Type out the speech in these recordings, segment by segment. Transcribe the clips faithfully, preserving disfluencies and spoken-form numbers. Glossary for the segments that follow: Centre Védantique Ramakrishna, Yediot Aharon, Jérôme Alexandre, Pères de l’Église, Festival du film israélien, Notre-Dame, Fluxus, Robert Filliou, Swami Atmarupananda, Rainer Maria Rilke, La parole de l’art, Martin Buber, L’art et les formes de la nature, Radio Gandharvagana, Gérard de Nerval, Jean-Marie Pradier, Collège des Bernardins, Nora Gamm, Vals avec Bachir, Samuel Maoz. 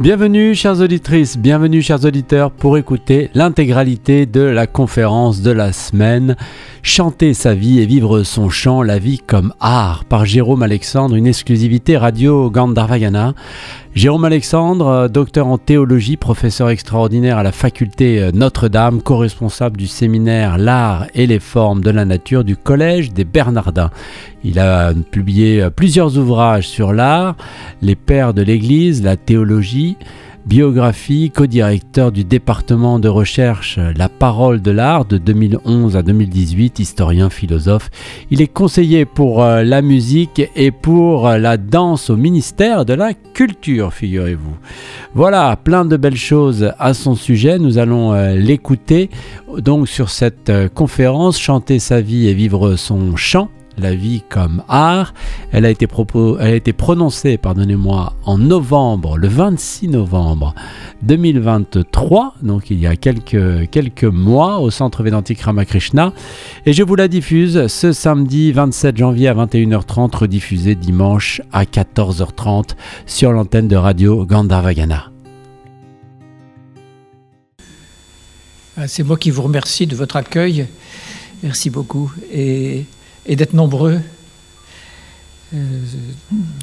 Bienvenue chères auditrices, bienvenue chers auditeurs pour écouter l'intégralité de la conférence de la semaine « Chanter sa vie et vivre son chant, la vie comme art » par Jérôme Alexandre, une exclusivité Radio Gandharvagana. Jérôme Alexandre, docteur en théologie, professeur extraordinaire à la faculté Notre-Dame, co-responsable du séminaire « L'art et les formes de la nature » du Collège des Bernardins. Il a publié plusieurs ouvrages sur l'art, les pères de l'Église, la théologie, biographie, co-directeur du département de recherche La Parole de l'Art de deux mille onze à deux mille dix-huit, historien, philosophe. Il est conseiller pour la musique et pour la danse au ministère de la Culture, figurez-vous. Voilà, plein de belles choses à son sujet. Nous allons l'écouter donc sur cette conférence « Chanter sa vie et vivre son chant ». La vie comme art. Elle a été, propos... Elle a été prononcée pardonnez-moi, en novembre, le vingt-six novembre deux mille vingt-trois, donc il y a quelques, quelques mois, au Centre Védantique Ramakrishna. Et je vous la diffuse ce samedi vingt-sept janvier à vingt et une heures trente, rediffusée dimanche à quatorze heures trente sur l'antenne de Radio Gandharvagana. C'est moi qui vous remercie de votre accueil. Merci beaucoup. Et et d'être nombreux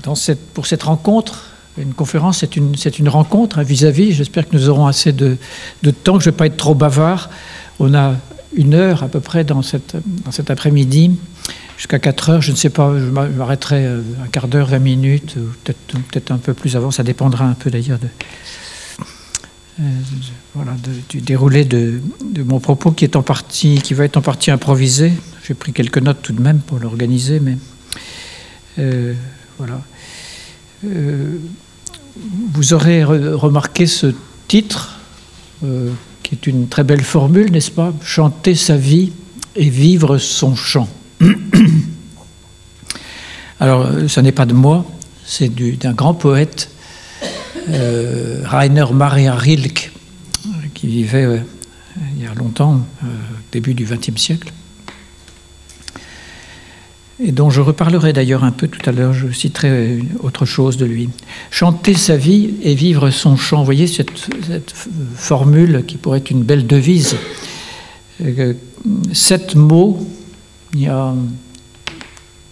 dans cette, pour cette rencontre. Une conférence, c'est une, c'est une rencontre hein, vis-à-vis. J'espère que nous aurons assez de, de temps, que je ne vais pas être trop bavard. On a une heure à peu près dans, cette, dans cet après-midi, jusqu'à quatre heures. Je ne sais pas, je m'arrêterai un quart d'heure, vingt minutes, ou peut-être, ou peut-être un peu plus avant. Ça dépendra un peu d'ailleurs de, euh, voilà, de, du déroulé de, de mon propos qui, est en partie, qui va être en partie improvisé. J'ai pris quelques notes tout de même pour l'organiser, mais euh, voilà. Euh, vous aurez re- remarqué ce titre, euh, qui est une très belle formule, n'est-ce pas ? Chanter sa vie et vivre son chant. Alors, ce n'est pas de moi, c'est du, d'un grand poète, euh, Rainer Maria Rilke, qui vivait euh, il y a longtemps, au euh, début du vingtième siècle. Et dont je reparlerai d'ailleurs un peu tout à l'heure, je citerai autre chose de lui. Chanter sa vie et vivre son chant. Vous voyez cette, cette formule qui pourrait être une belle devise. Euh, sept mots, il y a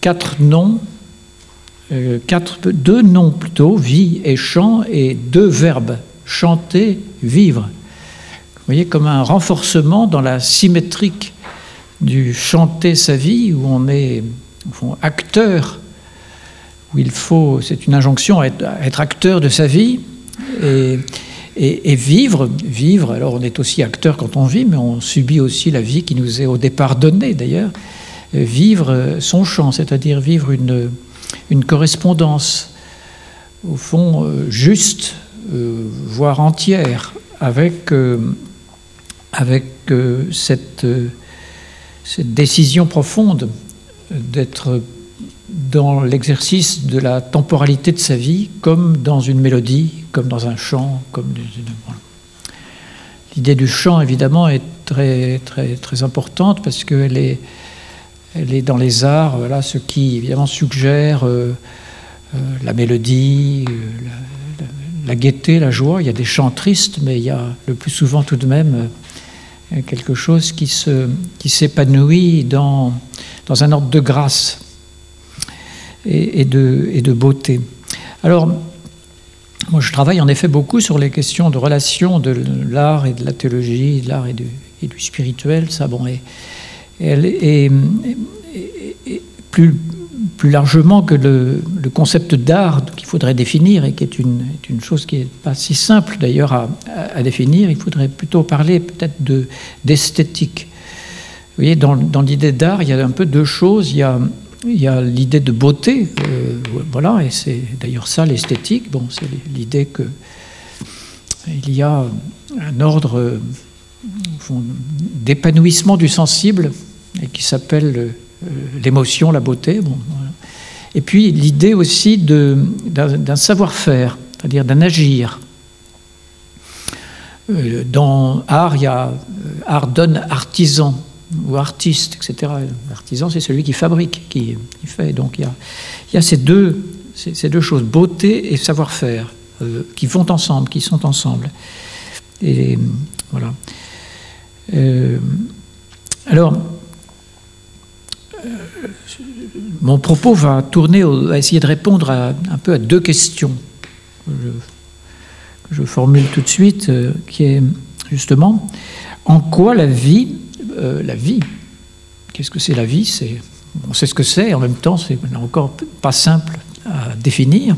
quatre noms, euh, quatre, deux noms plutôt, vie et chant, et deux verbes, chanter, vivre. Vous voyez comme un renforcement dans la symétrique du chanter sa vie, où on est... acteur, où il faut, c'est une injonction à être, à être acteur de sa vie et, et, et vivre, vivre. Alors on est aussi acteur quand on vit, mais on subit aussi la vie qui nous est au départ donnée d'ailleurs. Vivre son chant, c'est-à-dire vivre une, une correspondance, au fond juste, euh, voire entière, avec, euh, avec euh, cette, euh, cette décision profonde d'être dans l'exercice de la temporalité de sa vie, comme dans une mélodie, comme dans un chant, comme dans une... L'idée du chant, évidemment, est très, très, très importante parce qu'elle est, elle est dans les arts, voilà, ce qui, évidemment, suggère euh, euh, la mélodie, euh, la, la, la gaieté, la joie. Il y a des chants tristes, mais il y a le plus souvent, tout de même, euh, quelque chose qui, se, qui s'épanouit dans... dans un ordre de grâce et, et, de, et de beauté. Alors, moi je travaille en effet beaucoup sur les questions de relation de l'art et de la théologie, de l'art et du, et du spirituel, ça bon, et, et, et, et, et plus, plus largement que le, le concept d'art qu'il faudrait définir et qui est une, une chose qui n'est pas si simple d'ailleurs à, à, à définir, il faudrait plutôt parler peut-être de, d'esthétique. Vous voyez, dans, dans l'idée d'art, il y a un peu deux choses. Il y a, il y a l'idée de beauté, euh, voilà, et c'est d'ailleurs ça, l'esthétique. Bon, c'est l'idée que il y a un ordre euh, d'épanouissement du sensible et qui s'appelle euh, l'émotion, la beauté. Bon, voilà. Et puis l'idée aussi de, d'un, d'un savoir-faire, c'est-à-dire d'un agir. Euh, dans art, il y a euh, art donne artisan. Ou artiste, et cetera. L'artisan, c'est celui qui fabrique, qui, qui fait. Donc il y a, il y a ces, deux, ces, ces deux choses, beauté et savoir-faire. euh, qui vont ensemble, qui sont ensemble. Et voilà. Euh, alors, euh, mon propos va tourner, au, à essayer de répondre à, un peu à deux questions que je, je formule tout de suite, euh, qui est justement en quoi la vie, euh, la vie. Qu'est-ce que c'est la vie ? C'est, on sait ce que c'est, en même temps, c'est encore pas simple à définir.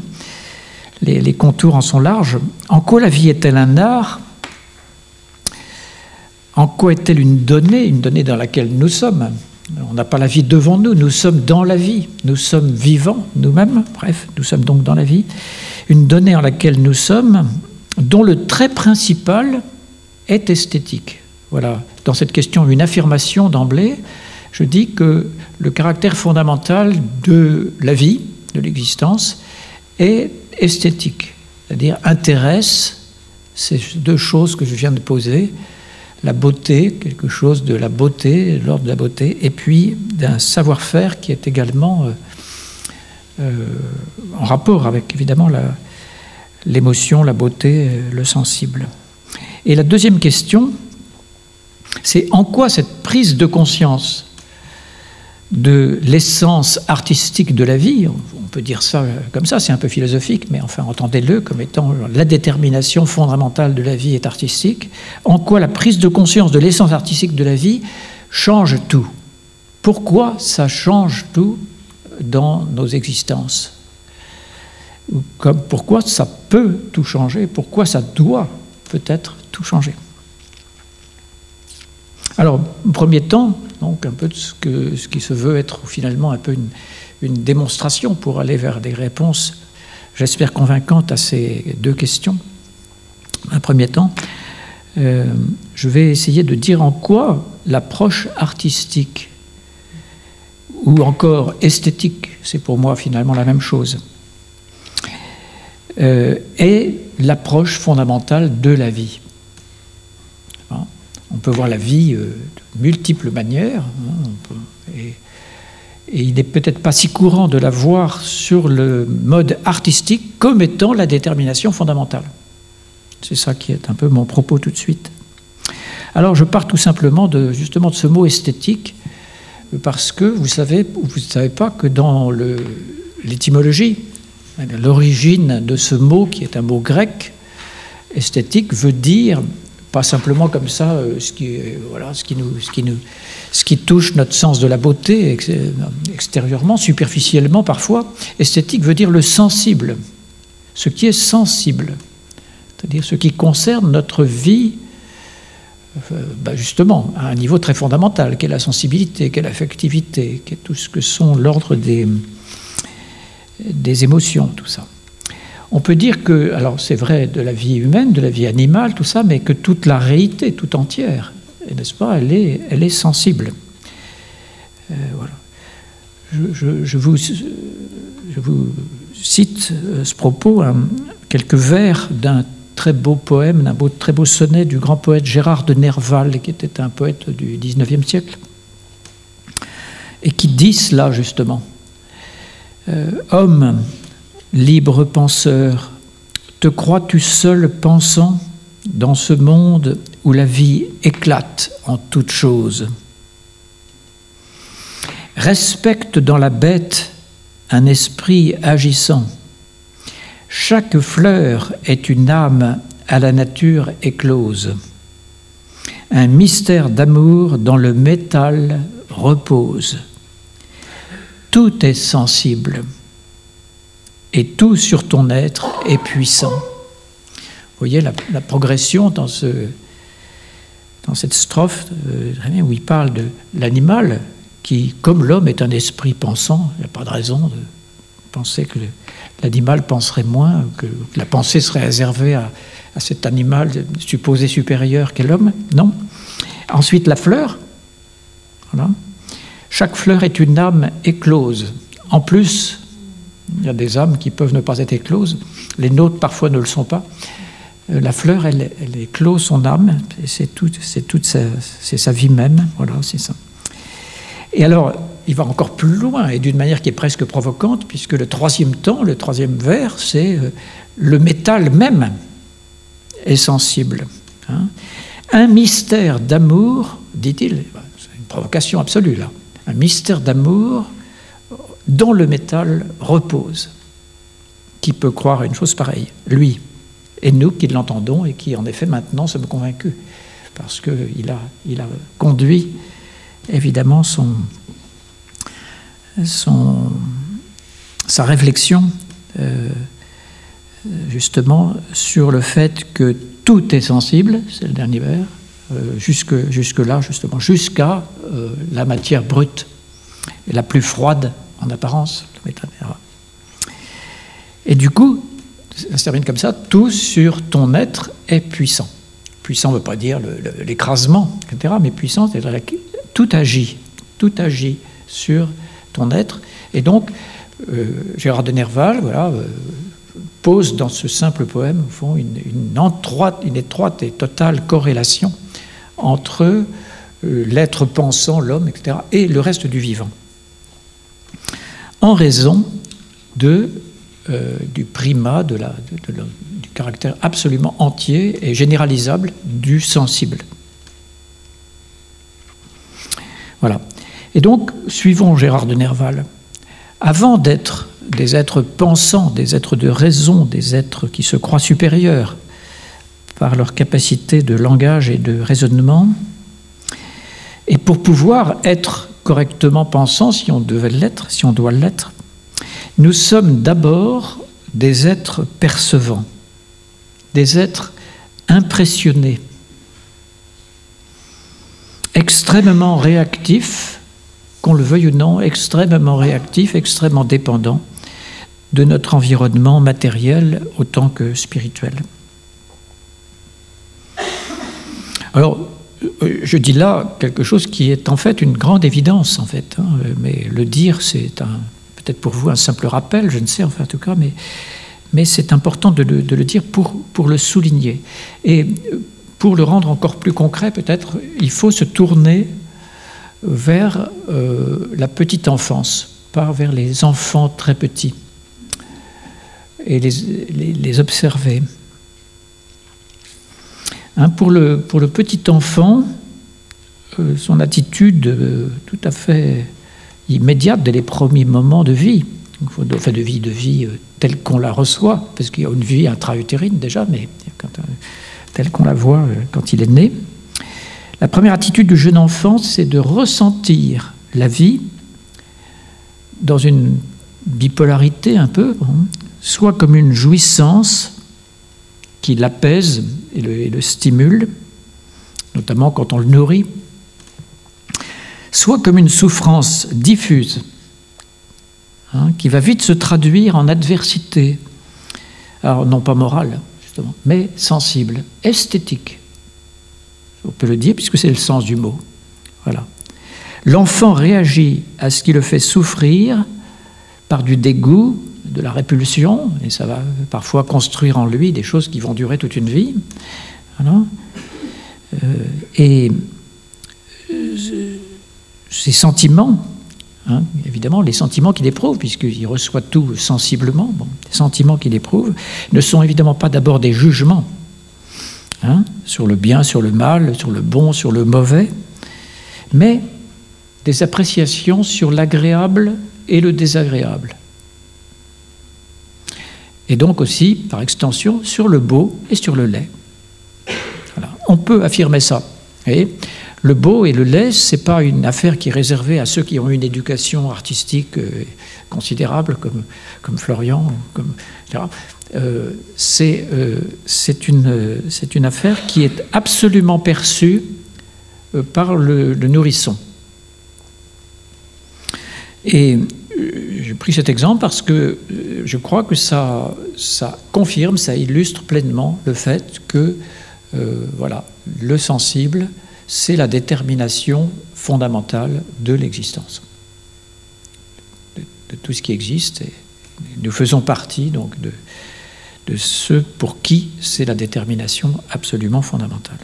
Les, les contours en sont larges. En quoi la vie est-elle un art ? En quoi est-elle une donnée, une donnée dans laquelle nous sommes ? On n'a pas la vie devant nous, nous sommes dans la vie, nous sommes vivants nous-mêmes, bref, nous sommes donc dans la vie. Une donnée en laquelle nous sommes, dont le trait principal est esthétique. Voilà, dans cette question, une affirmation d'emblée. Je dis que le caractère fondamental de la vie, de l'existence, est esthétique, c'est-à-dire intéresse ces deux choses que je viens de poser, la beauté, quelque chose de la beauté, l'ordre de la beauté, et puis d'un savoir-faire qui est également euh, euh, en rapport avec, évidemment, la, l'émotion, la beauté, le sensible. Et la deuxième question, c'est en quoi cette prise de conscience de l'essence artistique de la vie, on peut dire ça comme ça, c'est un peu philosophique, mais enfin entendez-le comme étant la détermination fondamentale de la vie est artistique, en quoi la prise de conscience de l'essence artistique de la vie change tout. Pourquoi ça change tout dans nos existences ? Comme, pourquoi ça peut tout changer ? Pourquoi ça doit peut-être tout changer ? Alors, en premier temps, donc un peu de ce, que, ce qui se veut être finalement un peu une, une démonstration pour aller vers des réponses, j'espère convaincantes, à ces deux questions. En premier temps, euh, je vais essayer de dire en quoi l'approche artistique ou encore esthétique, c'est pour moi finalement la même chose, euh, est l'approche fondamentale de la vie. On peut voir la vie de multiples manières, hein, on peut, et, et il n'est peut-être pas si courant de la voir sur le mode artistique comme étant la détermination fondamentale. C'est ça qui est un peu mon propos tout de suite. Alors je pars tout simplement de, justement de ce mot esthétique, parce que vous savez, vous ne savez pas que dans le, l'étymologie, l'origine de ce mot, qui est un mot grec, esthétique, veut dire... pas simplement comme ça, euh, ce, qui, euh, voilà, ce, qui nous, ce, qui nous, ce qui touche notre sens de la beauté ex- extérieurement, superficiellement parfois. Esthétique veut dire le sensible, ce qui est sensible, c'est-à-dire ce qui concerne notre vie, euh, bah justement, à un niveau très fondamental, qu'est la sensibilité, qu'est l'affectivité, qu'est tout ce que sont l'ordre des, des émotions, tout ça. On peut dire que, alors c'est vrai de la vie humaine, de la vie animale, tout ça, mais que toute la réalité, tout entière, n'est-ce pas, elle est, elle est sensible. Euh, voilà. Je, je, je, vous, je vous cite ce propos, hein, quelques vers d'un très beau poème, d'un beau, très beau sonnet du grand poète Gérard de Nerval, qui était un poète du dix-neuvième siècle, et qui dit cela justement. Euh, Homme, libre penseur, te crois-tu seul pensant dans ce monde où la vie éclate en toutes choses ? Respecte dans la bête un esprit agissant. Chaque fleur est une âme à la nature éclose. Un mystère d'amour dans le métal repose. Tout est sensible. Et tout sur ton être est puissant. Vous voyez la, la progression dans, ce, dans cette strophe euh, où il parle de l'animal qui, comme l'homme, est un esprit pensant. Il n'y a pas de raison de penser que le, l'animal penserait moins, que, que la pensée serait réservée à, à cet animal supposé supérieur qu'est l'homme. Non. Ensuite, la fleur. Voilà. Chaque fleur est une âme éclose. En plus... il y a des âmes qui peuvent ne pas être écloses, les nôtres parfois ne le sont pas. La fleur, elle, elle éclose son âme, et c'est, tout, c'est toute sa, c'est sa vie même, voilà, c'est ça. Et alors, il va encore plus loin, et d'une manière qui est presque provocante, puisque le troisième temps, le troisième vers, c'est le métal même est sensible. Hein? Un mystère d'amour, dit-il, c'est une provocation absolue là, un mystère d'amour dont le métal repose. Qui peut croire à une chose pareille? Lui. Et nous qui l'entendons et qui en effet maintenant sommes convaincus, parce qu'il a, il a conduit évidemment son, son, sa réflexion euh, justement sur le fait que tout est sensible, c'est le dernier vers, euh, jusque, jusque-là justement, jusqu'à euh, la matière brute, et la plus froide en apparence, et cetera. Et du coup, ça se termine comme ça, tout sur ton être est puissant. Puissant ne veut pas dire le, le, l'écrasement, et cetera, mais puissant, c'est-à-dire la, tout agit, tout agit sur ton être. Et donc, euh, Gérard de Nerval, voilà, euh, pose dans ce simple poème, au fond, une, une, entroite, une étroite et totale corrélation entre euh, l'être pensant, l'homme, et cetera, et le reste du vivant. En raison de... Euh, du primat, de la, de, de, de, du caractère absolument entier et généralisable du sensible. Voilà. Et donc, suivons Gérard de Nerval. Avant d'être des êtres pensants, des êtres de raison, des êtres qui se croient supérieurs par leur capacité de langage et de raisonnement, et pour pouvoir être correctement pensants, si on devait l'être, si on doit l'être, nous sommes d'abord des êtres percevants, des êtres impressionnés, extrêmement réactifs, qu'on le veuille ou non, extrêmement réactifs, extrêmement dépendants de notre environnement matériel autant que spirituel. Alors, je dis là quelque chose qui est en fait une grande évidence, en fait, hein, mais le dire, c'est un... peut-être pour vous un simple rappel, je ne sais, enfin en tout cas, mais, mais c'est important de le, de le dire pour, pour le souligner. Et pour le rendre encore plus concret, peut-être, il faut se tourner vers euh, la petite enfance, pas vers les enfants très petits, et les, les, les observer. Hein, pour, le, pour le petit enfant, euh, son attitude euh, tout à fait... immédiate dès les premiers moments de vie, enfin de vie, de vie euh, telle qu'on la reçoit, parce qu'il y a une vie intra-utérine déjà, mais quand, euh, telle qu'on la voit euh, quand il est né. La première attitude du jeune enfant, c'est de ressentir la vie dans une bipolarité un peu, hein, soit comme une jouissance qui l'apaise et le, et le stimule, notamment quand on le nourrit, soit comme une souffrance diffuse, hein, qui va vite se traduire en adversité, alors non pas morale, justement, mais sensible, esthétique, on peut le dire, puisque c'est le sens du mot. Voilà. L'enfant réagit à ce qui le fait souffrir par du dégoût, de la répulsion, et ça va parfois construire en lui des choses qui vont durer toute une vie. Voilà. Euh, et... Euh, Ces sentiments, hein, évidemment, les sentiments qu'il éprouve, puisqu'il reçoit tout sensiblement, bon, les sentiments qu'il éprouve ne sont évidemment pas d'abord des jugements, hein, sur le bien, sur le mal, sur le bon, sur le mauvais, mais des appréciations sur l'agréable et le désagréable. Et donc aussi, par extension, sur le beau et sur le laid. Voilà. On peut affirmer ça. Et le beau et le laid, ce n'est pas une affaire qui est réservée à ceux qui ont une éducation artistique euh, considérable, comme, comme Florian, comme, et cetera. Euh, c'est, euh, c'est, une, euh, c'est une affaire qui est absolument perçue euh, par le, le nourrisson. Et euh, j'ai pris cet exemple parce que euh, je crois que ça, ça confirme, ça illustre pleinement le fait que euh, voilà, le sensible... c'est la détermination fondamentale de l'existence, de, de tout ce qui existe. Et nous faisons partie donc de, de ceux pour qui c'est la détermination absolument fondamentale.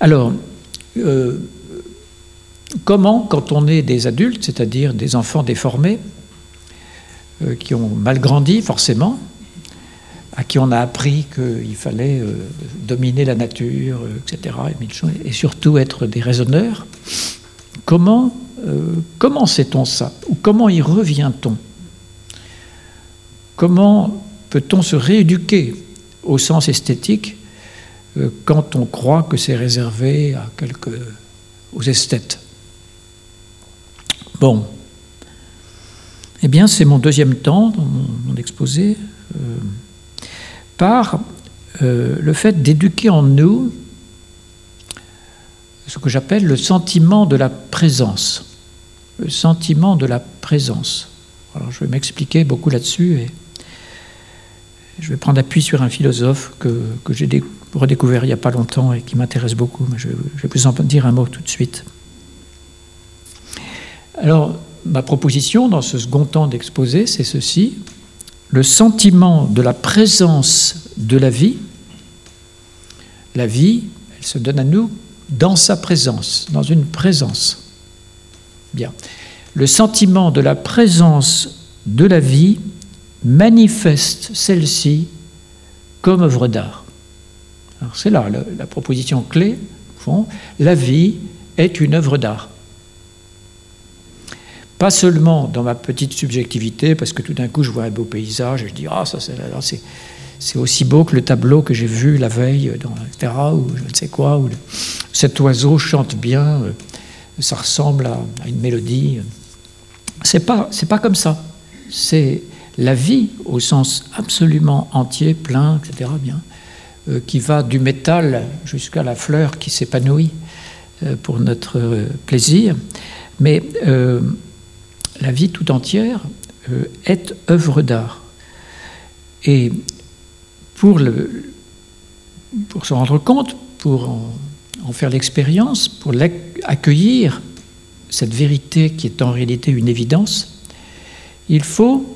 Alors, euh, comment, quand on est des adultes, c'est-à-dire des enfants déformés, euh, qui ont mal grandi forcément, à qui on a appris qu'il fallait euh, dominer la nature, et cetera, et, et surtout être des raisonneurs, comment, euh, comment sait-on ça? Ou comment y revient-on? Comment peut-on se rééduquer au sens esthétique euh, quand on croit que c'est réservé à quelques, aux esthètes? Bon. Eh bien, c'est mon deuxième temps dans mon, mon exposé. Euh, par euh, le fait d'éduquer en nous ce que j'appelle le sentiment de la présence. Le sentiment de la présence. Alors, je vais m'expliquer beaucoup là-dessus et je vais prendre appui sur un philosophe que, que j'ai dé- redécouvert il n'y a pas longtemps et qui m'intéresse beaucoup, mais je, je vais vous en dire un mot tout de suite. Alors, ma proposition dans ce second temps d'exposé, c'est ceci. Le sentiment de la présence de la vie, la vie, elle se donne à nous dans sa présence, dans une présence. Bien. Le sentiment de la présence de la vie manifeste celle-ci comme œuvre d'art. Alors c'est là la, la proposition clé, au fond, la vie est une œuvre d'art. Pas seulement dans ma petite subjectivité, parce que tout d'un coup je vois un beau paysage et je dis ah oh, ça c'est, là, c'est c'est aussi beau que le tableau que j'ai vu la veille, dans, et cetera ou je ne sais quoi, ou le, cet oiseau chante bien, ça ressemble à, à une mélodie. C'est pas c'est pas comme ça. C'est la vie au sens absolument entier, plein, et cetera bien, euh, qui va du métal jusqu'à la fleur qui s'épanouit euh, pour notre euh, plaisir, mais euh, la vie tout entière euh, est œuvre d'art. Et pour, le, pour se rendre compte, pour en, en faire l'expérience, pour accueillir cette vérité qui est en réalité une évidence, il faut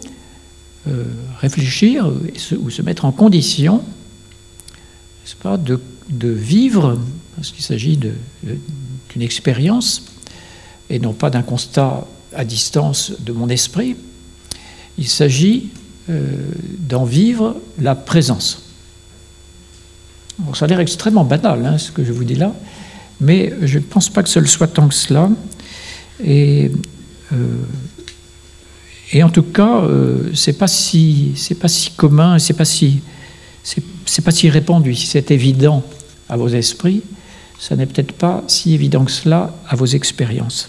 euh, réfléchir et se, ou se mettre en condition, n'est-ce pas, de, de vivre, parce qu'il s'agit de, de, d'une expérience et non pas d'un constat à distance de mon esprit, il s'agit euh, d'en vivre la présence. Bon, ça a l'air extrêmement banal, hein, ce que je vous dis là, mais je ne pense pas que ce le soit tant que cela. Et, euh, et en tout cas, euh, c'est pas si, c'est pas si commun, c'est pas si, c'est, c'est pas si répandu. Si c'est évident à vos esprits, ça n'est peut-être pas si évident que cela à vos expériences.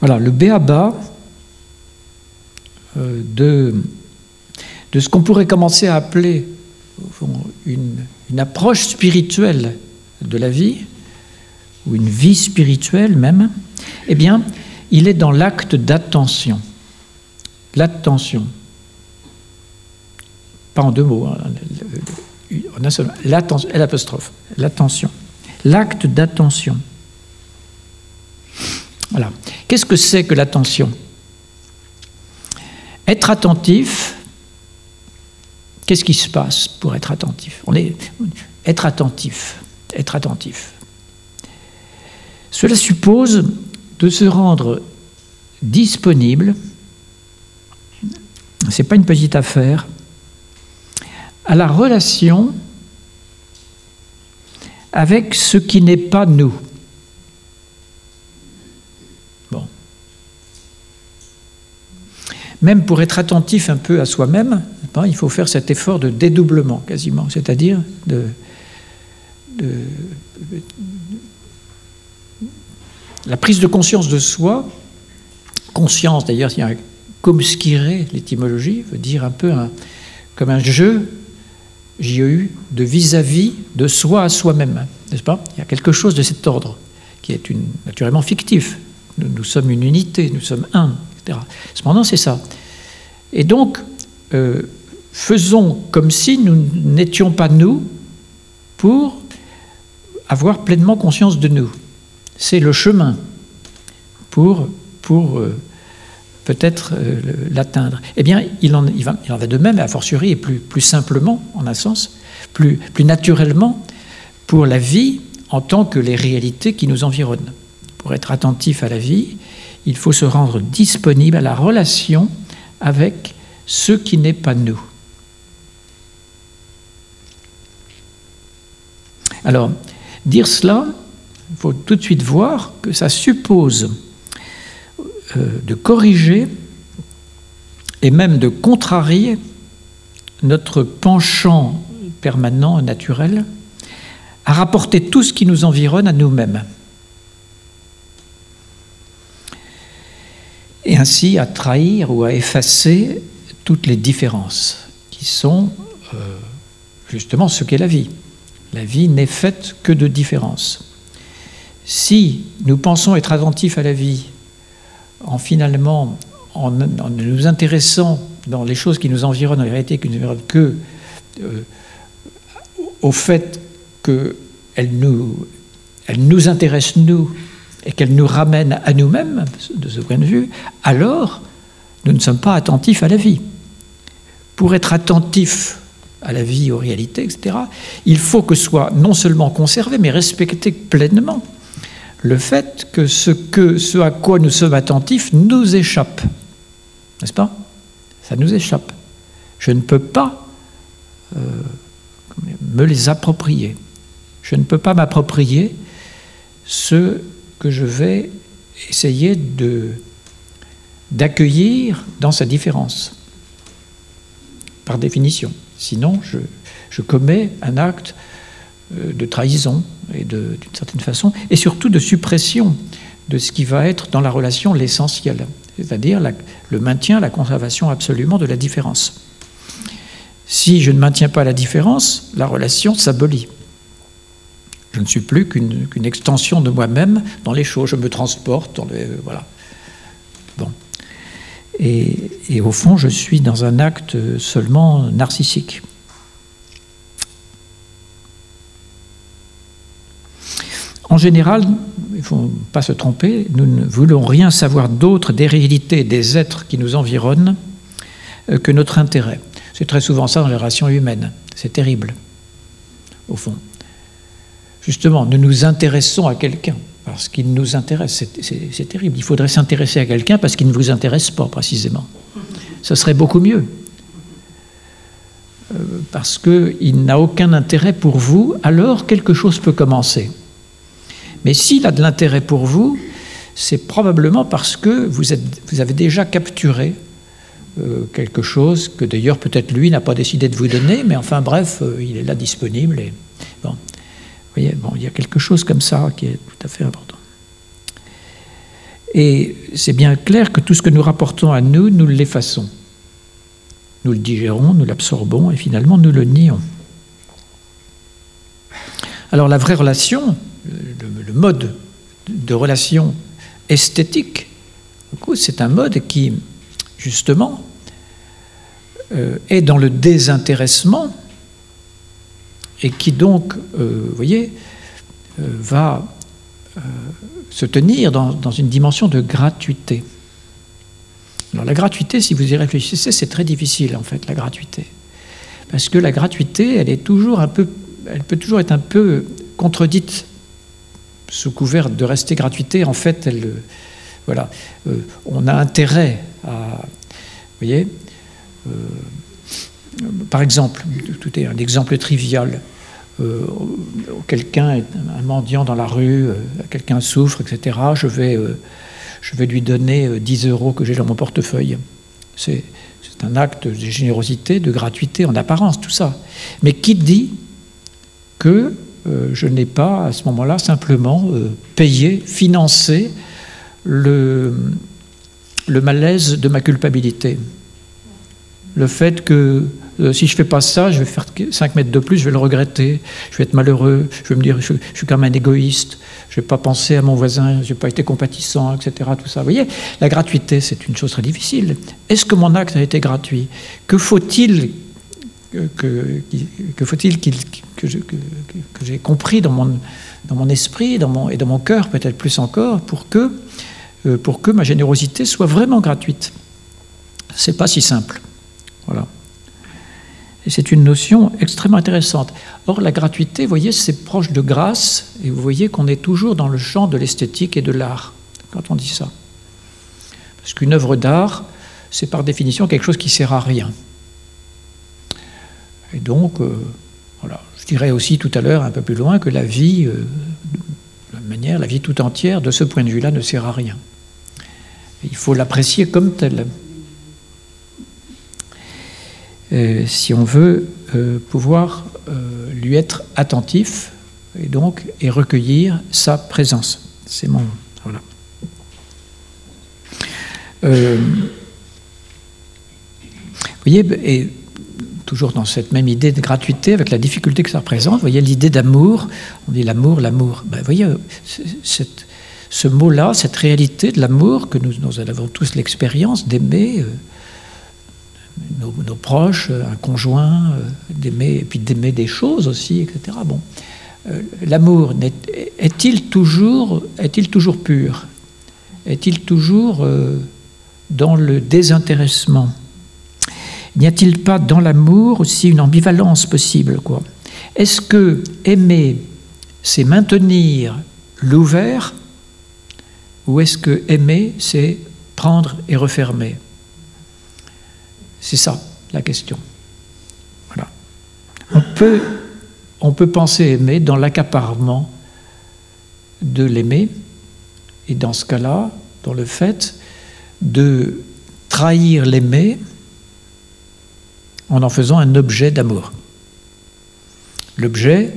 Voilà, le b a ba euh, de, de ce qu'on pourrait commencer à appeler au fond, une, une approche spirituelle de la vie, ou une vie spirituelle même, eh bien, il est dans l'acte d'attention. L'attention. Pas en deux mots, hein, en un seul, l'attention, l'apostrophe, l'attention. L'acte d'attention. Voilà. Qu'est-ce que c'est que l'attention? Être attentif, qu'est-ce qui se passe pour être attentif? On est, être attentif, être attentif. Cela suppose de se rendre disponible, c'est pas une petite affaire, à la relation avec ce qui n'est pas nous. Même pour être attentif un peu à soi-même, ben, il faut faire cet effort de dédoublement quasiment, c'est-à-dire de, de, de, de la prise de conscience de soi, conscience d'ailleurs, il y a un kumskiré, l'étymologie veut dire un peu un, comme un jeu, J E U, de vis-à-vis de soi à soi-même, n'est-ce pas? Il y a quelque chose de cet ordre qui est une, naturellement fictif. Nous, nous sommes une unité, nous sommes un. Cependant, c'est ça. Et donc, euh, faisons comme si nous n'étions pas nous pour avoir pleinement conscience de nous. C'est le chemin pour, pour euh, peut-être euh, l'atteindre. Eh bien, il en, il va, il en va de même, à fortiori, et plus, plus simplement, en un sens, plus, plus naturellement, pour la vie en tant que les réalités qui nous environnent. Pour être attentif à la vie, il faut se rendre disponible à la relation avec ce qui n'est pas nous. Alors, dire cela, il faut tout de suite voir que ça suppose euh, de corriger et même de contrarier notre penchant permanent, naturel, à rapporter tout ce qui nous environne à nous-mêmes. Et ainsi à trahir ou à effacer toutes les différences qui sont euh, justement ce qu'est la vie. La vie n'est faite que de différences. Si nous pensons être attentifs à la vie en finalement en, en nous intéressant dans les choses qui nous environnent, en réalité qui nous environnent que euh, au fait qu'elles nous, elles nous intéressent nous et qu'elles nous ramènent à nous-mêmes de ce point de vue, alors nous ne sommes pas attentifs à la vie. Pour être attentifs à la vie, aux réalités, et cetera, il faut que soit non seulement conservé, mais respecté pleinement le fait que ce, que, ce à quoi nous sommes attentifs nous échappe. N'est-ce pas ? Ça nous échappe. Je ne peux pas euh, me les approprier. Je ne peux pas m'approprier ce que je vais essayer de, d'accueillir dans sa différence, par définition. Sinon, je, je commets un acte de trahison, et de, d'une certaine façon, et surtout de suppression de ce qui va être dans la relation l'essentiel, c'est-à-dire la, le maintien, la conservation absolument de la différence. Si je ne maintiens pas la différence, la relation s'abolit. Je ne suis plus qu'une, qu'une extension de moi-même dans les choses. Je me transporte dans les... Voilà. Bon. Et, et au fond, je suis dans un acte seulement narcissique. En général, il ne faut pas se tromper, nous ne voulons rien savoir d'autre des réalités, des êtres qui nous environnent, euh, que notre intérêt. C'est très souvent ça dans les relations humaines. C'est terrible, au fond. Justement, nous nous intéressons à quelqu'un parce qu'il nous intéresse. C'est, c'est, c'est terrible. Il faudrait s'intéresser à quelqu'un parce qu'il ne vous intéresse pas, précisément. Ce serait beaucoup mieux. Euh, parce qu'il n'a aucun intérêt pour vous, alors quelque chose peut commencer. Mais s'il a de l'intérêt pour vous, c'est probablement parce que vous, êtes, vous avez déjà capturé euh, quelque chose que d'ailleurs peut-être lui n'a pas décidé de vous donner, mais enfin bref, euh, il est là disponible. Et, bon. Vous voyez, bon, il y a quelque chose comme ça qui est tout à fait important. Et c'est bien clair que tout ce que nous rapportons à nous, nous l'effaçons. Nous le digérons, nous l'absorbons et finalement nous le nions. Alors la vraie relation, le, le mode de relation esthétique, c'est un mode qui, justement, euh, est dans le désintéressement, et qui donc, euh, vous voyez, euh, va euh, se tenir dans, dans une dimension de gratuité. Alors la gratuité, si vous y réfléchissez, c'est très difficile en fait, la gratuité. Parce que la gratuité, elle, est toujours un peu, elle peut toujours être un peu contredite, sous couvert de rester gratuité. En fait, elle, euh, voilà, euh, on a intérêt à... Vous voyez euh, Par exemple, tout est un exemple trivial, euh, quelqu'un, un mendiant dans la rue, euh, quelqu'un souffre, et cetera, je vais, euh, je vais lui donner euh, dix euros que j'ai dans mon portefeuille. C'est, c'est un acte de générosité, de gratuité en apparence, tout ça. Mais qui dit que euh, je n'ai pas, à ce moment-là, simplement euh, payé, financé le, le malaise de ma culpabilité ? Le fait que euh, si je ne fais pas ça, je vais faire cinq mètres de plus, je vais le regretter, je vais être malheureux, je vais me dire, je, je suis quand même un égoïste, je n'ai pas pensé à mon voisin, je n'ai pas été compatissant, et cetera. Tout ça. Vous voyez, la gratuité, c'est une chose très difficile. Est-ce que mon acte a été gratuit ? Que faut-il que, que, faut-il qu'il, que, je, que, que j'ai compris dans mon, dans mon esprit dans mon, et dans mon cœur, peut-être plus encore, pour que, euh, pour que ma générosité soit vraiment gratuite ? Ce n'est pas si simple. Voilà. Et c'est une notion extrêmement intéressante. Or, la gratuité, vous voyez, c'est proche de grâce, et vous voyez qu'on est toujours dans le champ de l'esthétique et de l'art, quand on dit ça. Parce qu'une œuvre d'art, c'est par définition quelque chose qui ne sert à rien. Et donc, euh, voilà. Je dirais aussi tout à l'heure, un peu plus loin, que la vie, euh, de la manière, la vie tout entière, de ce point de vue-là, ne sert à rien. Et il faut l'apprécier comme telle. Euh, si on veut euh, pouvoir euh, lui être attentif et donc et recueillir sa présence. C'est mon... Voilà. Euh, vous voyez, et toujours dans cette même idée de gratuité, avec la difficulté que ça représente, vous voyez l'idée d'amour, on dit l'amour, l'amour. Ben, vous voyez, cette, ce mot-là, cette réalité de l'amour, que nous, nous avons tous l'expérience d'aimer... Euh, Nos, nos proches, un conjoint, euh, d'aimer, et puis d'aimer des choses aussi, et cetera. Bon, euh, l'amour n'est, est-il toujours, est-il toujours pur ? Est-il toujours euh, dans le désintéressement ? N'y a-t-il pas dans l'amour aussi une ambivalence possible, quoi ? Est-ce que aimer, c'est maintenir l'ouvert, ou est-ce que aimer, c'est prendre et refermer ? C'est ça, la question. Voilà. On peut, on peut penser aimer dans l'accaparement de l'aimer, et dans ce cas-là, dans le fait de trahir l'aimer en en faisant un objet d'amour. L'objet,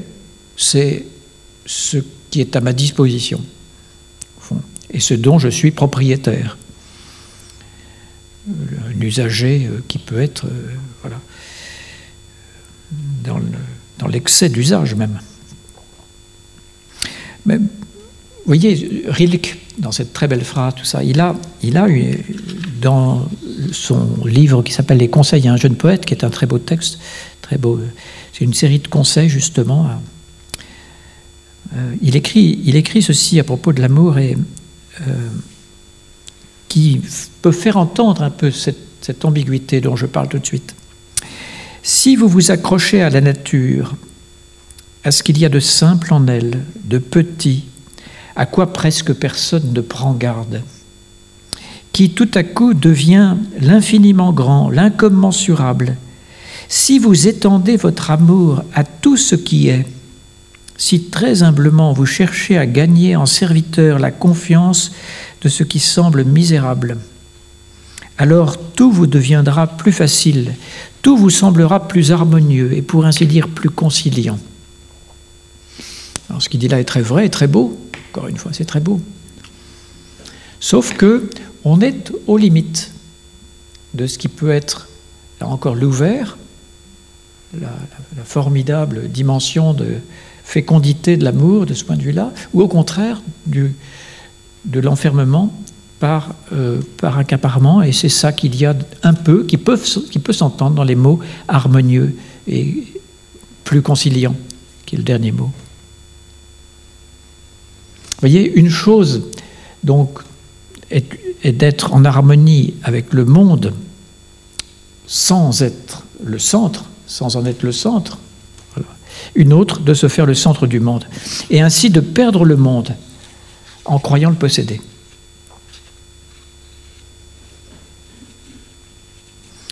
c'est ce qui est à ma disposition, au fond, et ce dont je suis propriétaire. Un usager qui peut être euh, voilà, dans, le, dans l'excès d'usage même. Mais, vous voyez, Rilke, dans cette très belle phrase, tout ça, il a, il a eu, dans son livre qui s'appelle « Les conseils à un jeune poète », qui est un très beau texte, très beau, c'est une série de conseils justement. Euh, il, écrit, il écrit ceci à propos de l'amour et... Euh, qui peut faire entendre un peu cette, cette ambiguïté dont je parle tout de suite. Si vous vous accrochez à la nature, à ce qu'il y a de simple en elle, de petit, à quoi presque personne ne prend garde, qui tout à coup devient l'infiniment grand, l'incommensurable, si vous étendez votre amour à tout ce qui est, si très humblement vous cherchez à gagner en serviteur la confiance de ce qui semble misérable, alors tout vous deviendra plus facile, tout vous semblera plus harmonieux et pour ainsi dire plus conciliant. Alors ce qu'il dit là est très vrai et très beau, encore une fois c'est très beau. Sauf que on est aux limites de ce qui peut être, là encore l'ouvert, la, la, la formidable dimension de fécondité de l'amour, de ce point de vue-là, ou au contraire, du, de l'enfermement par, euh, par accaparement, et c'est ça qu'il y a un peu, qui, peuvent, qui peut s'entendre dans les mots harmonieux et plus conciliant, qui est le dernier mot. Vous voyez, une chose, donc, est, est d'être en harmonie avec le monde, sans être le centre, sans en être le centre, une autre de se faire le centre du monde, et ainsi de perdre le monde en croyant le posséder.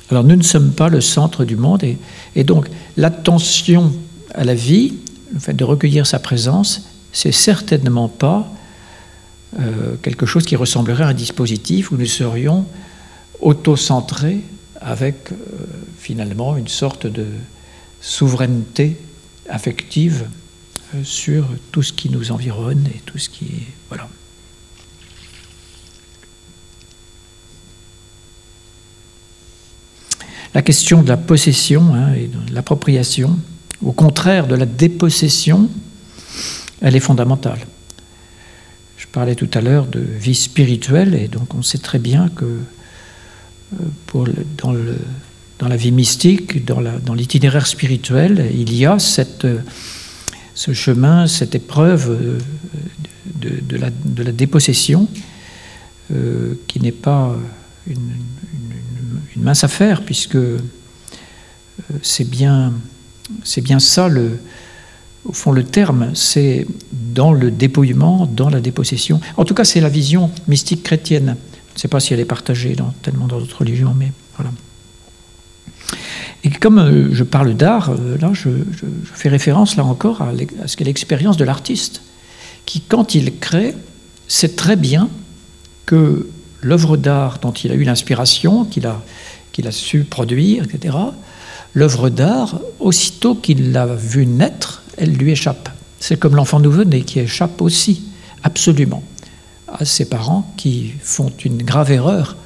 Alors nous ne sommes pas le centre du monde, et, et donc l'attention à la vie, le fait de recueillir sa présence, c'est certainement pas euh, quelque chose qui ressemblerait à un dispositif où nous serions autocentrés avec euh, finalement une sorte de souveraineté affective sur tout ce qui nous environne et tout ce qui est... Voilà. La question de la possession hein, et de l'appropriation, au contraire de la dépossession, elle est fondamentale. Je parlais tout à l'heure de vie spirituelle et donc on sait très bien que pour le, dans le... dans la vie mystique, dans, la, dans l'itinéraire spirituel, il y a cette, ce chemin, cette épreuve de, de, la, de la dépossession euh, qui n'est pas une, une, une mince affaire puisque euh, c'est bien, c'est bien ça, le, au fond, le terme, c'est dans le dépouillement, dans la dépossession. En tout cas, c'est la vision mystique chrétienne. Je ne sais pas si elle est partagée dans, tellement dans d'autres religions, mais voilà. Et comme je parle d'art, là, je, je, je fais référence, là encore, à, à ce qu'est l'expérience de l'artiste, qui, quand il crée, sait très bien que l'œuvre d'art dont il a eu l'inspiration, qu'il a, qu'il a su produire, et cetera, l'œuvre d'art, aussitôt qu'il l'a vue naître, elle lui échappe. C'est comme l'enfant nouveau-né qui échappe aussi, absolument, à ses parents qui font une grave erreur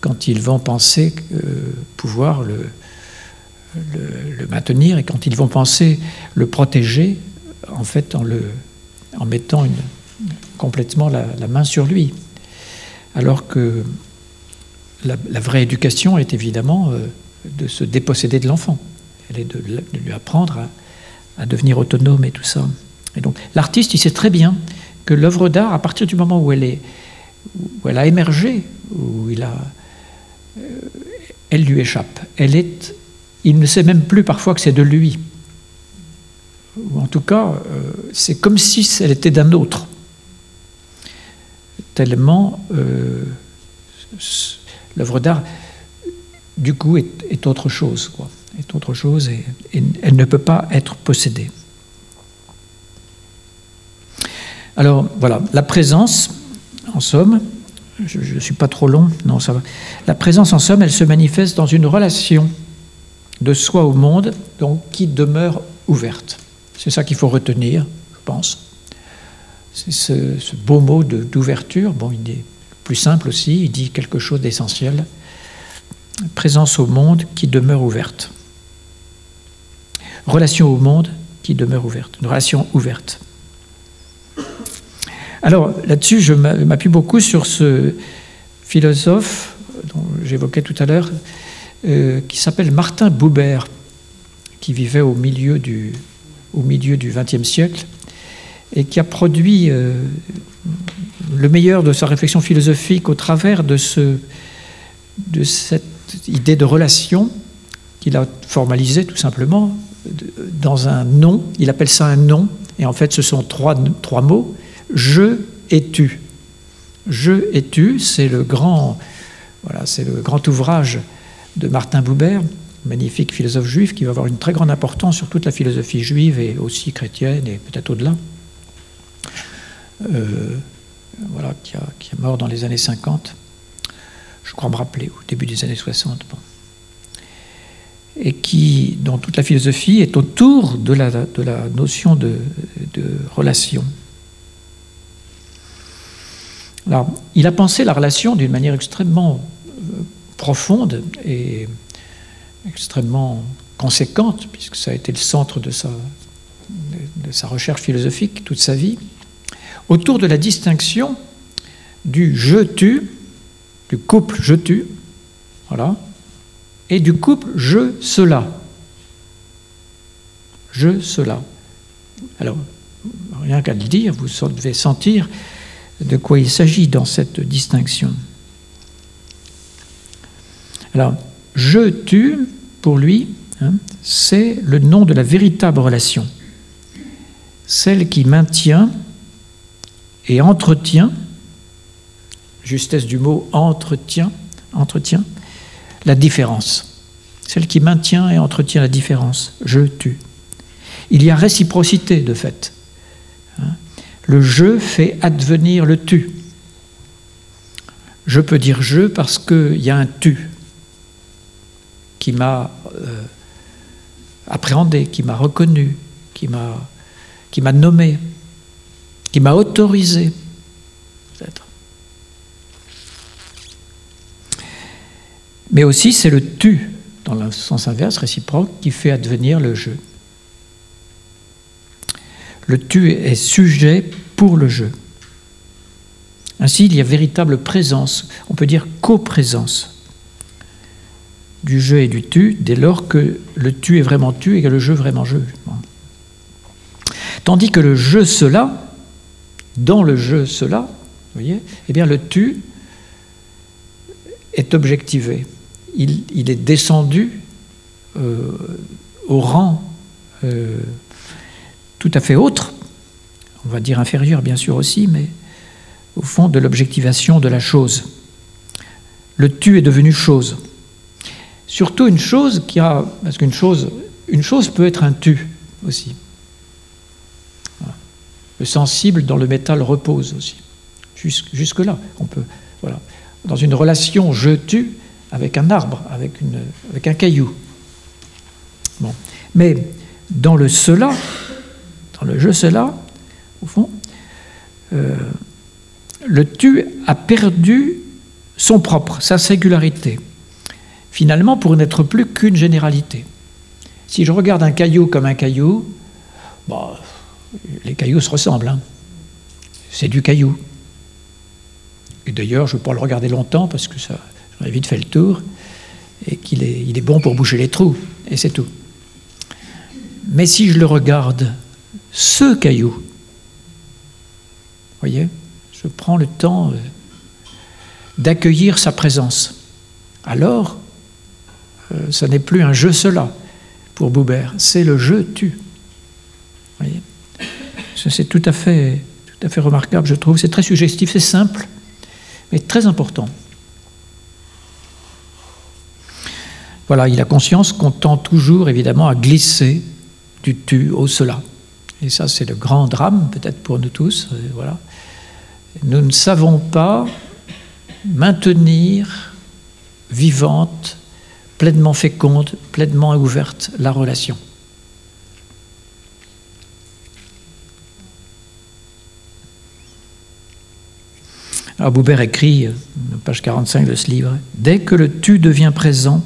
quand ils vont penser euh, pouvoir le... Le, le maintenir, et quand ils vont penser le protéger, en fait, en, le, en mettant une, complètement la, la main sur lui. Alors que la, la vraie éducation est évidemment euh, de se déposséder de l'enfant. Elle est de, de lui apprendre à, à devenir autonome et tout ça. Et donc, l'artiste, il sait très bien que l'œuvre d'art, à partir du moment où elle, est, où elle a émergé, où il a, euh, elle lui échappe. Elle est... Il ne sait même plus parfois que c'est de lui. Ou en tout cas, euh, c'est comme si elle était d'un autre. Tellement euh, l'œuvre d'art, du coup, est, est autre chose, quoi. Est autre chose et, et elle ne peut pas être possédée. Alors, voilà, la présence, en somme, je ne suis pas trop long, non, ça va. La présence, en somme, elle se manifeste dans une relation de soi au monde, donc qui demeure ouverte. C'est ça qu'il faut retenir, je pense. C'est ce, ce beau mot de, d'ouverture, bon, il est plus simple aussi, il dit quelque chose d'essentiel. Présence au monde qui demeure ouverte. Relation au monde qui demeure ouverte. Une relation ouverte. Alors, là-dessus, je m'appuie beaucoup sur ce philosophe dont j'évoquais tout à l'heure, Euh, qui s'appelle Martin Buber, qui vivait au milieu du au milieu du vingtième siècle et qui a produit euh, le meilleur de sa réflexion philosophique au travers de ce de cette idée de relation qu'il a formalisée tout simplement dans un nom. Il appelle ça un nom, et en fait ce sont trois trois mots: je et tu. Je et tu, c'est le grand voilà, c'est le grand ouvrage de Martin Buber, magnifique philosophe juif qui va avoir une très grande importance sur toute la philosophie juive et aussi chrétienne et peut-être au-delà. Euh, voilà, qui, a, qui est mort dans les années cinquante, je crois me rappeler, au début des années soixante. Bon. Et qui, dont toute la philosophie est autour de la, de la notion de, de relation. Alors, il a pensé la relation d'une manière extrêmement euh, profonde et extrêmement conséquente, puisque ça a été le centre de sa, de sa recherche philosophique toute sa vie, autour de la distinction du je-tu, du couple je-tu, voilà, et du couple je-cela. Je-cela. Alors, rien qu'à le dire, vous devez sentir de quoi il s'agit dans cette distinction. Alors, « je-tu », pour lui, hein, c'est le nom de la véritable relation, celle qui maintient et entretient, justesse du mot « entretient », entretient, la différence, celle qui maintient et entretient la différence, « je-tu ». Il y a réciprocité, de fait. Le « je » fait advenir le « tu ». Je peux dire « je » parce qu'il y a un « tu ». Qui m'a euh, appréhendé, qui m'a reconnu, qui m'a, qui m'a nommé, qui m'a autorisé, peut-être. Mais aussi, c'est le tu, dans le sens inverse, réciproque, qui fait advenir le je. Le tu est sujet pour le je. Ainsi, il y a véritable présence, on peut dire coprésence, du je et du tu, dès lors que le tu est vraiment tu et que le je vraiment je. Tandis que le je cela, dans le je cela, vous voyez, eh bien le tu est objectivé. Il, il est descendu euh, au rang euh, tout à fait autre, on va dire inférieur bien sûr aussi, mais au fond de l'objectivation de la chose. Le tu est devenu chose. Surtout une chose qui a... Parce qu'une chose, une chose peut être un tu aussi. Voilà. Le sensible dans le métal repose aussi. Jus, jusque-là, on peut... Voilà. Dans une relation je-tu avec un arbre, avec, une, avec un caillou. Bon. Mais dans le cela, dans le je-cela, au fond, euh, le tu a perdu son propre, sa singularité. Finalement, pour n'être plus qu'une généralité. Si je regarde un caillou comme un caillou, bah, les cailloux se ressemblent. Hein. C'est du caillou. Et d'ailleurs, je ne vais pas le regarder longtemps parce que ça, j'en ai vite fait le tour et qu'il est, il est bon pour boucher les trous, et c'est tout. Mais si je le regarde, ce caillou, vous voyez, je prends le temps d'accueillir sa présence. Alors, euh, ça n'est plus un « je cela » pour Buber, c'est le « je tu ». Voyez, ça, c'est tout à fait, tout à fait remarquable, je trouve. C'est très suggestif, c'est simple, mais très important. Voilà, il a conscience qu'on tend toujours, évidemment, à glisser du « tu » au « cela ». Et ça, c'est le grand drame, peut-être, pour nous tous. Euh, voilà. Nous ne savons pas maintenir vivante, pleinement féconde, pleinement ouverte, la relation. Alors Buber écrit, page quarante-cinq de ce livre, « Dès que le tu devient présent,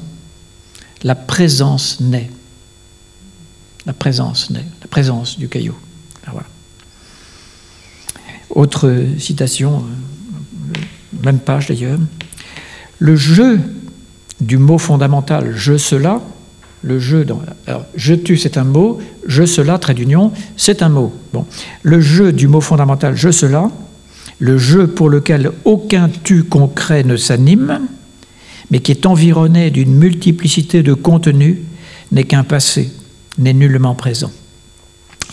la présence naît. » La présence naît, la présence du caillou. Alors voilà. Autre citation, même page d'ailleurs. « Le jeu » du mot fondamental « je cela », le « je » dans... Alors, « je tu », c'est un mot, « je cela », trait d'union, c'est un mot. Bon. Le « jeu » du mot fondamental « je cela », le « jeu » pour lequel aucun « tu » concret ne s'anime, mais qui est environné d'une multiplicité de contenus, n'est qu'un passé, n'est nullement présent.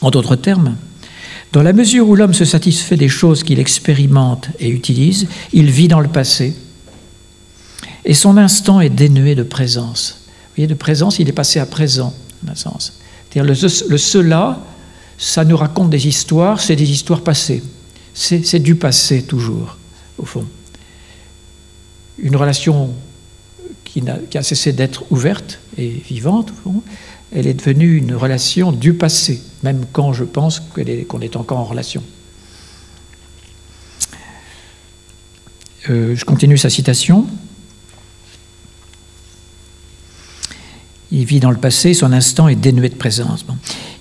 En d'autres termes, dans la mesure où l'homme se satisfait des choses qu'il expérimente et utilise, il vit dans le passé, et son instant est dénué de présence. Vous voyez, de présence, il est passé à présent, en un sens. C'est-à-dire le, le cela, ça nous raconte des histoires, c'est des histoires passées. C'est, c'est du passé, toujours, au fond. Une relation qui, n'a, qui a cessé d'être ouverte et vivante, au fond, elle est devenue une relation du passé, même quand je pense qu'elle est, qu'on est encore en relation. Euh, je continue sa citation. Il vit dans le passé, son instant est dénué de présence. Bon.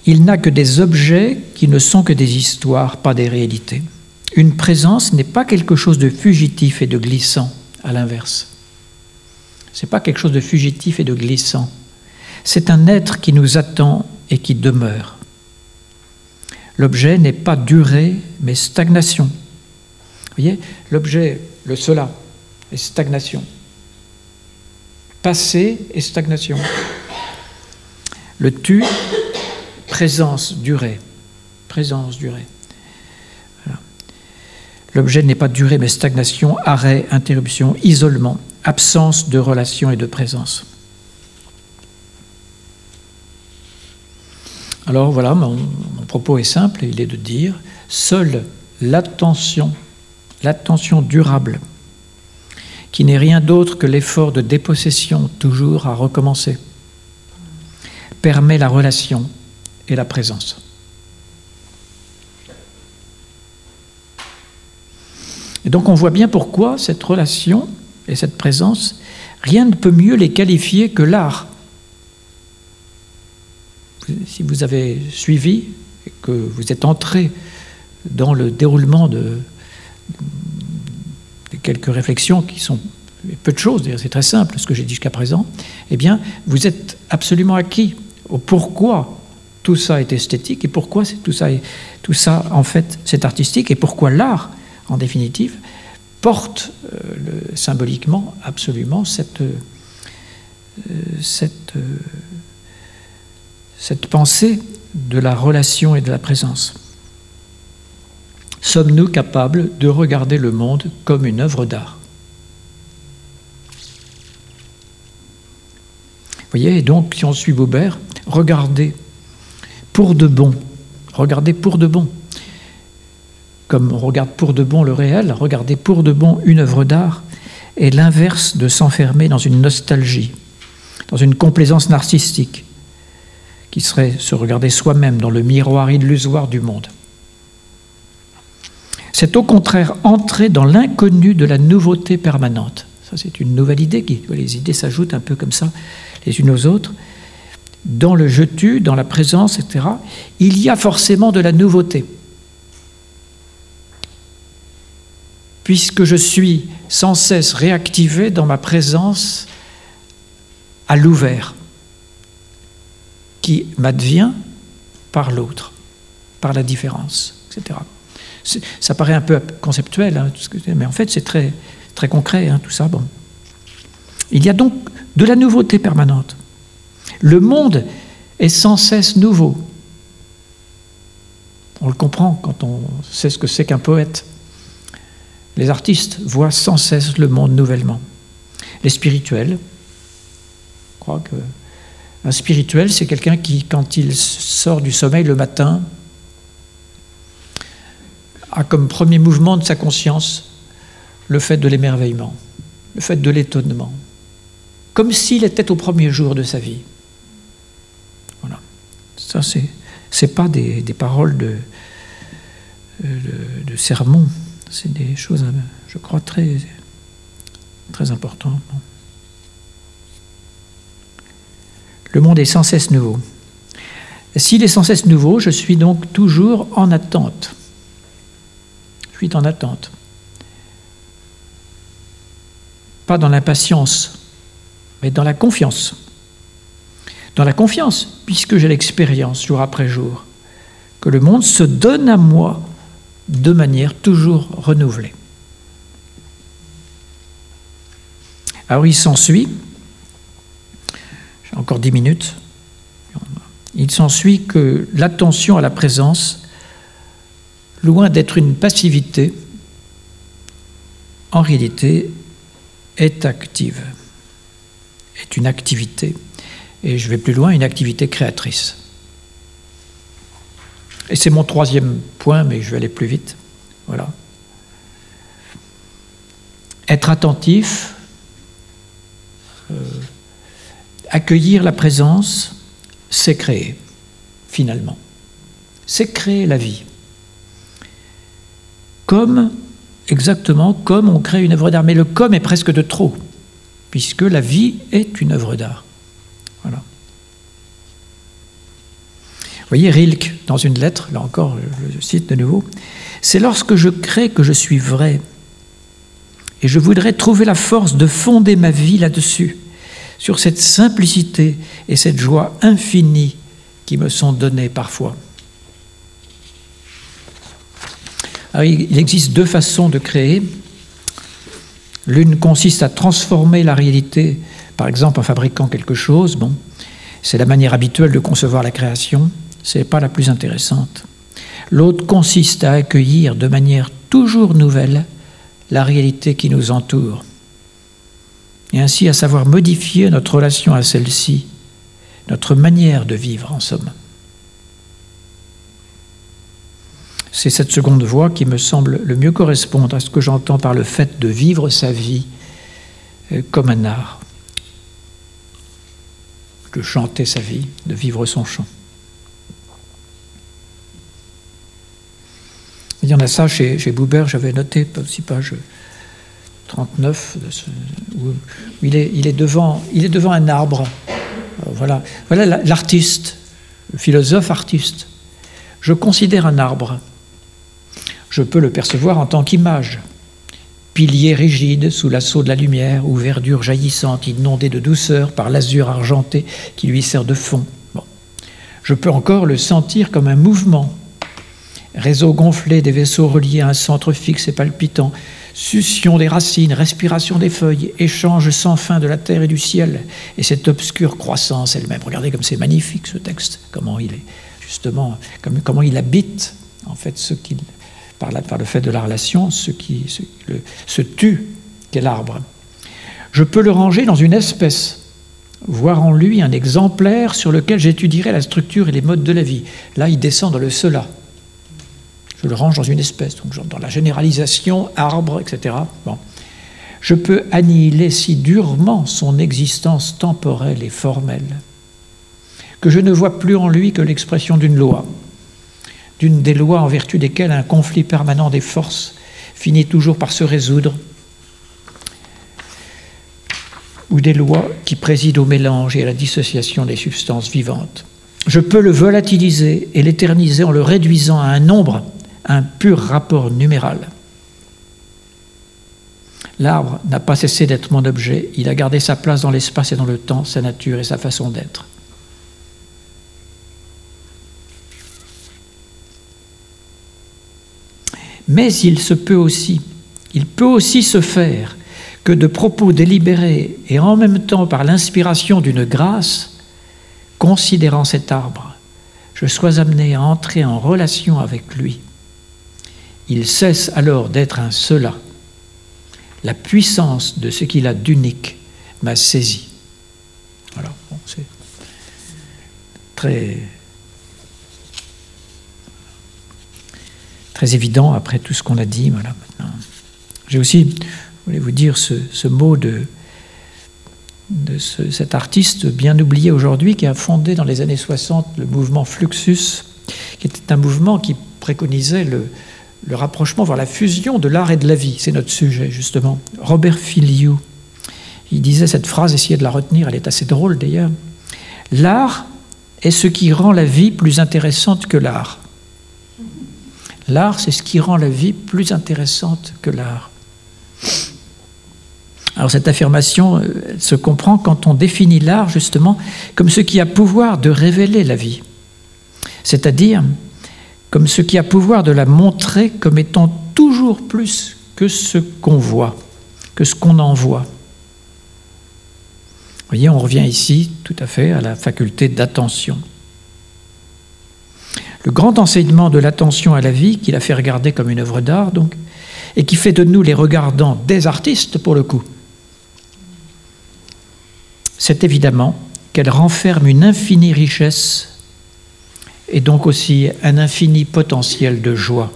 Il n'a que des objets qui ne sont que des histoires, pas des réalités. Une présence n'est pas quelque chose de fugitif et de glissant, à l'inverse. Ce n'est pas quelque chose de fugitif et de glissant. C'est un être qui nous attend et qui demeure. L'objet n'est pas durée, mais stagnation. Vous voyez, l'objet, le cela, est stagnation. Passé et stagnation. Le tu, présence, durée. Présence, durée. Voilà. L'objet n'est pas durée, mais stagnation, arrêt, interruption, isolement, absence de relation et de présence. Alors voilà, mon, mon propos est simple, il est de dire, seule l'attention, l'attention durable, qui n'est rien d'autre que l'effort de dépossession, toujours à recommencer, permet la relation et la présence. Et donc on voit bien pourquoi cette relation et cette présence, rien ne peut mieux les qualifier que l'art. Si vous avez suivi et que vous êtes entré dans le déroulement de... quelques réflexions qui sont peu de choses, c'est très simple ce que j'ai dit jusqu'à présent, eh bien, vous êtes absolument acquis au pourquoi tout ça est esthétique et pourquoi c'est, tout, ça est, tout ça, en fait, c'est artistique et pourquoi l'art, en définitive, porte euh, le, symboliquement absolument cette, euh, cette euh, cette pensée de la relation et de la présence. Sommes-nous capables de regarder le monde comme une œuvre d'art ? Vous voyez, et donc, si on suit Buber, regardez pour de bon, regardez pour de bon, comme on regarde pour de bon le réel, regardez pour de bon une œuvre d'art, est l'inverse de s'enfermer dans une nostalgie, dans une complaisance narcissique, qui serait se regarder soi-même dans le miroir illusoire du monde. C'est au contraire entrer dans l'inconnu de la nouveauté permanente. Ça, c'est une nouvelle idée. Qui, les idées s'ajoutent un peu comme ça, les unes aux autres. Dans le « je tue », dans la présence, et cetera, il y a forcément de la nouveauté. Puisque je suis sans cesse réactivé dans ma présence à l'ouvert, qui m'advient par l'autre, par la différence, et cetera Ça paraît un peu conceptuel, hein, mais en fait c'est très, très concret, hein, tout ça. Bon. Il y a donc de la nouveauté permanente. Le monde est sans cesse nouveau. On le comprend quand on sait ce que c'est qu'un poète. Les artistes voient sans cesse le monde nouvellement. Les spirituels, je crois qu'un spirituel, c'est quelqu'un qui, quand il sort du sommeil le matin, a comme premier mouvement de sa conscience le fait de l'émerveillement, le fait de l'étonnement, comme s'il était au premier jour de sa vie. Voilà. Ça, c'est, c'est pas des, des paroles de, de, de sermon, c'est des choses, je crois, très, très importantes. Le monde est sans cesse nouveau. S'il est sans cesse nouveau, je suis donc toujours en attente. Je suis en attente, pas dans l'impatience, mais dans la confiance. Dans la confiance, puisque j'ai l'expérience jour après jour, que le monde se donne à moi de manière toujours renouvelée. Alors il s'ensuit, j'ai encore dix minutes, il s'ensuit que l'attention à la présence, loin d'être une passivité, en réalité, est active, est une activité, et je vais plus loin, une activité créatrice. Et c'est mon troisième point, mais je vais aller plus vite. Voilà. Être attentif, euh, accueillir la présence, c'est créer, finalement. C'est créer la vie. Comme, exactement comme on crée une œuvre d'art. Mais le « comme » est presque de trop, puisque la vie est une œuvre d'art. Voilà. Vous voyez, Rilke, dans une lettre, là encore, je le cite de nouveau, « C'est lorsque je crée que je suis vrai, et je voudrais trouver la force de fonder ma vie là-dessus, sur cette simplicité et cette joie infinie qui me sont données parfois. » Alors, il existe deux façons de créer. L'une consiste à transformer la réalité, par exemple en fabriquant quelque chose. Bon, c'est la manière habituelle de concevoir la création, ce n'est pas la plus intéressante. L'autre consiste à accueillir de manière toujours nouvelle la réalité qui nous entoure, et ainsi à savoir modifier notre relation à celle-ci, notre manière de vivre en somme. C'est cette seconde voie qui me semble le mieux correspondre à ce que j'entends par le fait de vivre sa vie comme un art, de chanter sa vie, de vivre son chant. Il y en a ça chez, chez Buber, j'avais noté, aussi page trente-neuf, où il est, il est, devant, il est devant un arbre. Voilà, voilà l'artiste, le philosophe-artiste. Je considère un arbre. Je peux le percevoir en tant qu'image. Pilier rigide sous l'assaut de la lumière ou verdure jaillissante, inondée de douceur par l'azur argenté qui lui sert de fond. Bon. Je peux encore le sentir comme un mouvement. Réseau gonflé des vaisseaux reliés à un centre fixe et palpitant, Succion des racines, respiration des feuilles, échange sans fin de la terre et du ciel, et cette obscure croissance elle-même. Regardez comme c'est magnifique ce texte, comment il est, justement, comme, comment il habite, en fait, ce qu'il, par, la, par le fait de la relation, ce qui ce, le, se tue qu'est l'arbre. Je peux le ranger dans une espèce, voir en lui un exemplaire sur lequel j'étudierai la structure et les modes de la vie. Là, il descend dans le cela. Je le range dans une espèce, donc dans la généralisation, arbre, et cetera. Bon. Je peux annihiler si durement son existence temporelle et formelle que je ne vois plus en lui que l'expression d'une loi, d'une des lois en vertu desquelles un conflit permanent des forces finit toujours par se résoudre, ou des lois qui président au mélange et à la dissociation des substances vivantes. Je peux le volatiliser et l'éterniser en le réduisant à un nombre, un pur rapport numéral. L'arbre n'a pas cessé d'être mon objet, il a gardé sa place dans l'espace et dans le temps, sa nature et sa façon d'être. Mais il se peut aussi, il peut aussi se faire que de propos délibérés et en même temps par l'inspiration d'une grâce, considérant cet arbre, je sois amené à entrer en relation avec lui. Il cesse alors d'être un cela. La puissance de ce qu'il a d'unique m'a saisi. Voilà, bon, c'est très, très évident après tout ce qu'on a dit. Voilà, maintenant. J'ai aussi, je voulais vous dire ce, ce mot de, de ce, cet artiste bien oublié aujourd'hui qui a fondé dans les années soixante le mouvement Fluxus, qui était un mouvement qui préconisait le le rapprochement, voire la fusion de l'art et de la vie. C'est notre sujet, justement. Robert Filliou, il disait cette phrase, essayez de la retenir, elle est assez drôle d'ailleurs. « L'art est ce qui rend la vie plus intéressante que l'art. » L'art, c'est ce qui rend la vie plus intéressante que l'art. Alors cette affirmation elle se comprend quand on définit l'art, justement, comme ce qui a pouvoir de révéler la vie. C'est-à-dire comme ce qui a pouvoir de la montrer comme étant toujours plus que ce qu'on voit, que ce qu'on en voit. Vous voyez, on revient ici tout à fait à la faculté d'attention. Le grand enseignement de l'attention à la vie, qui la fait regarder comme une œuvre d'art, donc, et qui fait de nous les regardants des artistes, pour le coup, c'est évidemment qu'elle renferme une infinie richesse et donc aussi un infini potentiel de joie.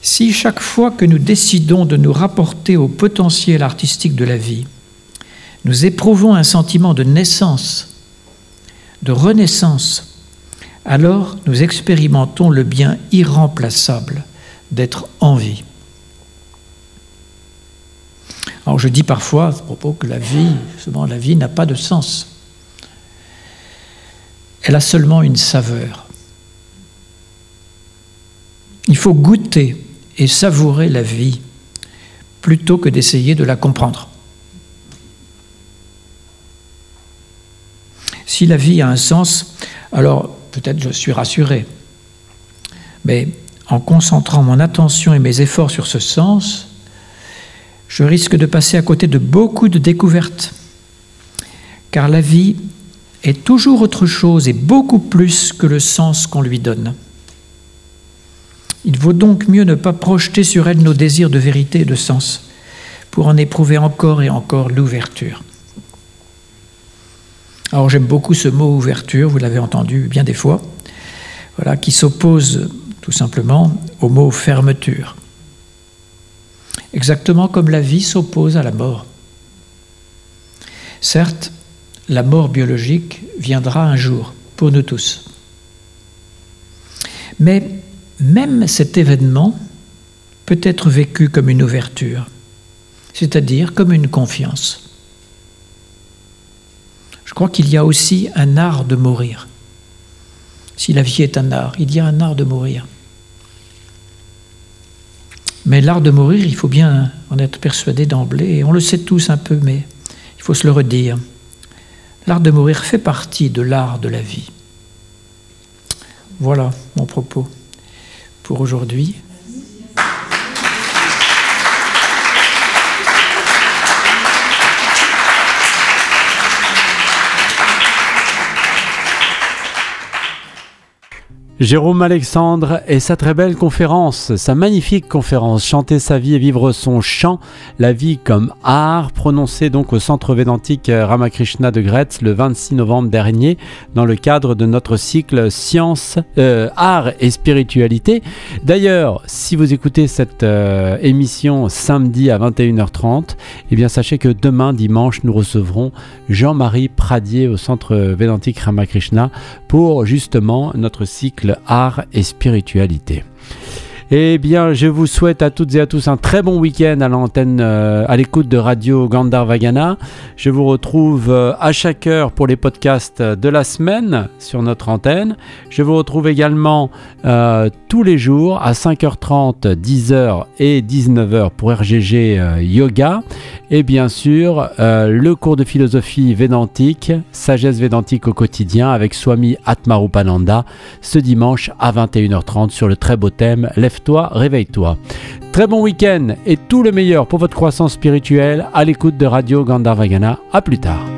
Si chaque fois que nous décidons de nous rapporter au potentiel artistique de la vie, nous éprouvons un sentiment de naissance, de renaissance, alors nous expérimentons le bien irremplaçable d'être en vie. Alors je dis parfois à ce propos que la vie, souvent la vie n'a pas de sens. Elle a seulement une saveur. Il faut goûter et savourer la vie plutôt que d'essayer de la comprendre. Si la vie a un sens, alors peut-être je suis rassuré. Mais en concentrant mon attention et mes efforts sur ce sens, je risque de passer à côté de beaucoup de découvertes. Car la vie est toujours autre chose et beaucoup plus que le sens qu'on lui donne. Il vaut donc mieux ne pas projeter sur elle nos désirs de vérité et de sens pour en éprouver encore et encore l'ouverture. Alors j'aime beaucoup ce mot ouverture, vous l'avez entendu bien des fois, voilà, qui s'oppose tout simplement au mot fermeture. Exactement comme la vie s'oppose à la mort. Certes, la mort biologique viendra un jour, pour nous tous. Mais même cet événement peut être vécu comme une ouverture, c'est-à-dire comme une confiance. Je crois qu'il y a aussi un art de mourir. Si la vie est un art, il y a un art de mourir. Mais l'art de mourir, il faut bien en être persuadé d'emblée, et on le sait tous un peu, mais il faut se le redire. L'art de mourir fait partie de l'art de la vie. Voilà mon propos pour aujourd'hui. Jérôme Alexandre et sa très belle conférence, sa magnifique conférence « Chanter sa vie et vivre son chant, la vie comme art » prononcée donc au Centre Védantique Ramakrishna de Gretz le vingt-six novembre dernier dans le cadre de notre cycle « Science, euh, art et spiritualité ». D'ailleurs, si vous écoutez cette euh, émission samedi à vingt et une heures trente, eh bien sachez que demain, dimanche, nous recevrons Jean-Marie Pradier au Centre Védantique Ramakrishna pour justement notre cycle art et spiritualité. Eh bien, je vous souhaite à toutes et à tous un très bon week-end à l'antenne, euh, à l'écoute de Radio Gandharvagana. Je vous retrouve euh, à chaque heure pour les podcasts de la semaine sur notre antenne. Je vous retrouve également euh, tous les jours à cinq heures trente, dix heures et dix-neuf heures pour R G G euh, Yoga. Et bien sûr, euh, le cours de philosophie védantique, sagesse védantique au quotidien avec Swami Atmarupananda ce dimanche à vingt et une heures trente sur le très beau thème « Lève-toi, réveille-toi ». Très bon week-end et tout le meilleur pour votre croissance spirituelle à l'écoute de Radio Gandharvagana. À plus tard.